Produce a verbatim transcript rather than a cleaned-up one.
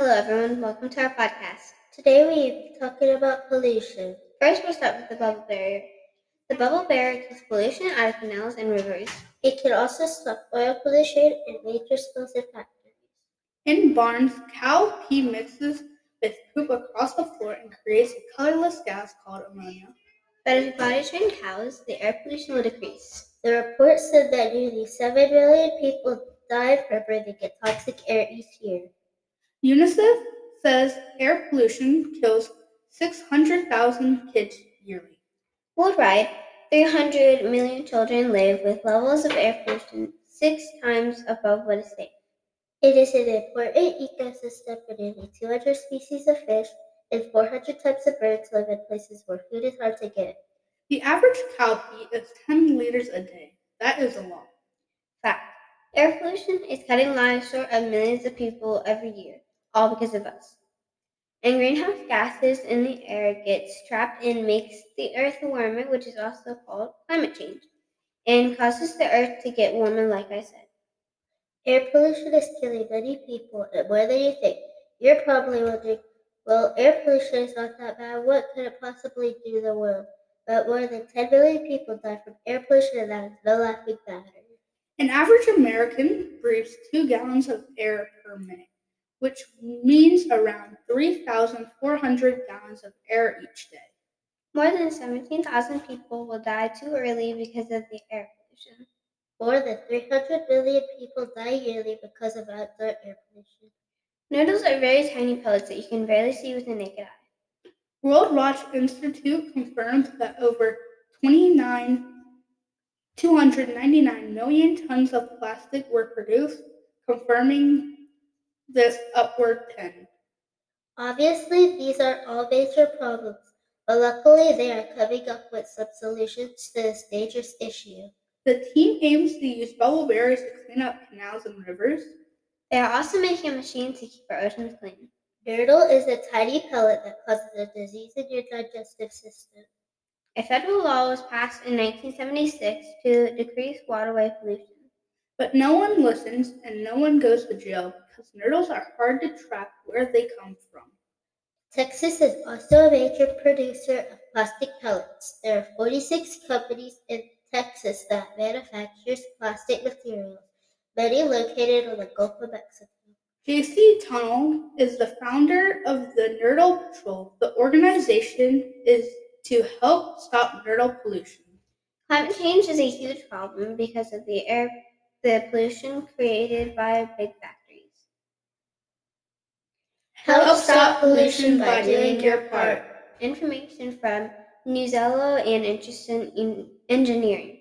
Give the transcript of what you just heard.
Hello everyone, welcome to our podcast. Today we are talking about pollution. First we'll start with the bubble barrier. The bubble barrier keeps pollution out of canals and rivers. It can also stop oil pollution and major spills at factories. In barns, cow pee mixes with poop across the floor and creates a colorless gas called ammonia. But if body train cows, the air pollution will decrease. The report said that nearly seven million people die of rubber that get toxic air each year. UNICEF says air pollution kills six hundred thousand kids yearly. Worldwide, three hundred million children live with levels of air pollution six times above what is safe. It is an important ecosystem for nearly two hundred species of fish and four hundred types of birds live in places where food is hard to get. The average cow pee is ten liters a day. That is a lot. Fact. Air pollution is cutting lives short of millions of people every year, all because of us. And greenhouse gases in the air gets trapped and makes the earth warmer, which is also called climate change, and causes the earth to get warmer, like I said. Air pollution is killing many people, and more than you think. You're probably wondering, well, air pollution is not that bad. What could it possibly do to the world? But more than ten million people die from air pollution, and that is no laughing matter. An average American breathes two gallons of air per minute, which means around three thousand four hundred gallons of air each day. More than seventeen thousand people will die too early because of the air pollution. More than three hundred million people die yearly because of outdoor air pollution. Nurdles are very tiny pellets that you can barely see with the naked eye. World Watch Institute confirmed that over twenty-nine two hundred ninety-nine million tons of plastic were produced, confirming this upward trend. Obviously, these are all major problems, but luckily they are coming up with some solutions to this dangerous issue. The team aims to use bubble barriers to clean up canals and rivers. They are also making a machine to keep our oceans clean. Nurdle is a tiny pellet that causes a disease in your digestive system. A federal law was passed in nineteen seventy-six to decrease waterway pollution. But no one listens and no one goes to jail because nurdles are hard to track where they come from. Texas is also a major producer of plastic pellets. There are forty-six companies in Texas that manufactures plastic materials, many located on the Gulf of Mexico. J C Tunnell is the founder of the Nurdle Patrol. The organization is to help stop nurdle pollution. Climate change is a huge problem because of the air the pollution created by big factories. Help, help stop pollution by doing your part. Information from Newsela and Interest in Engineering.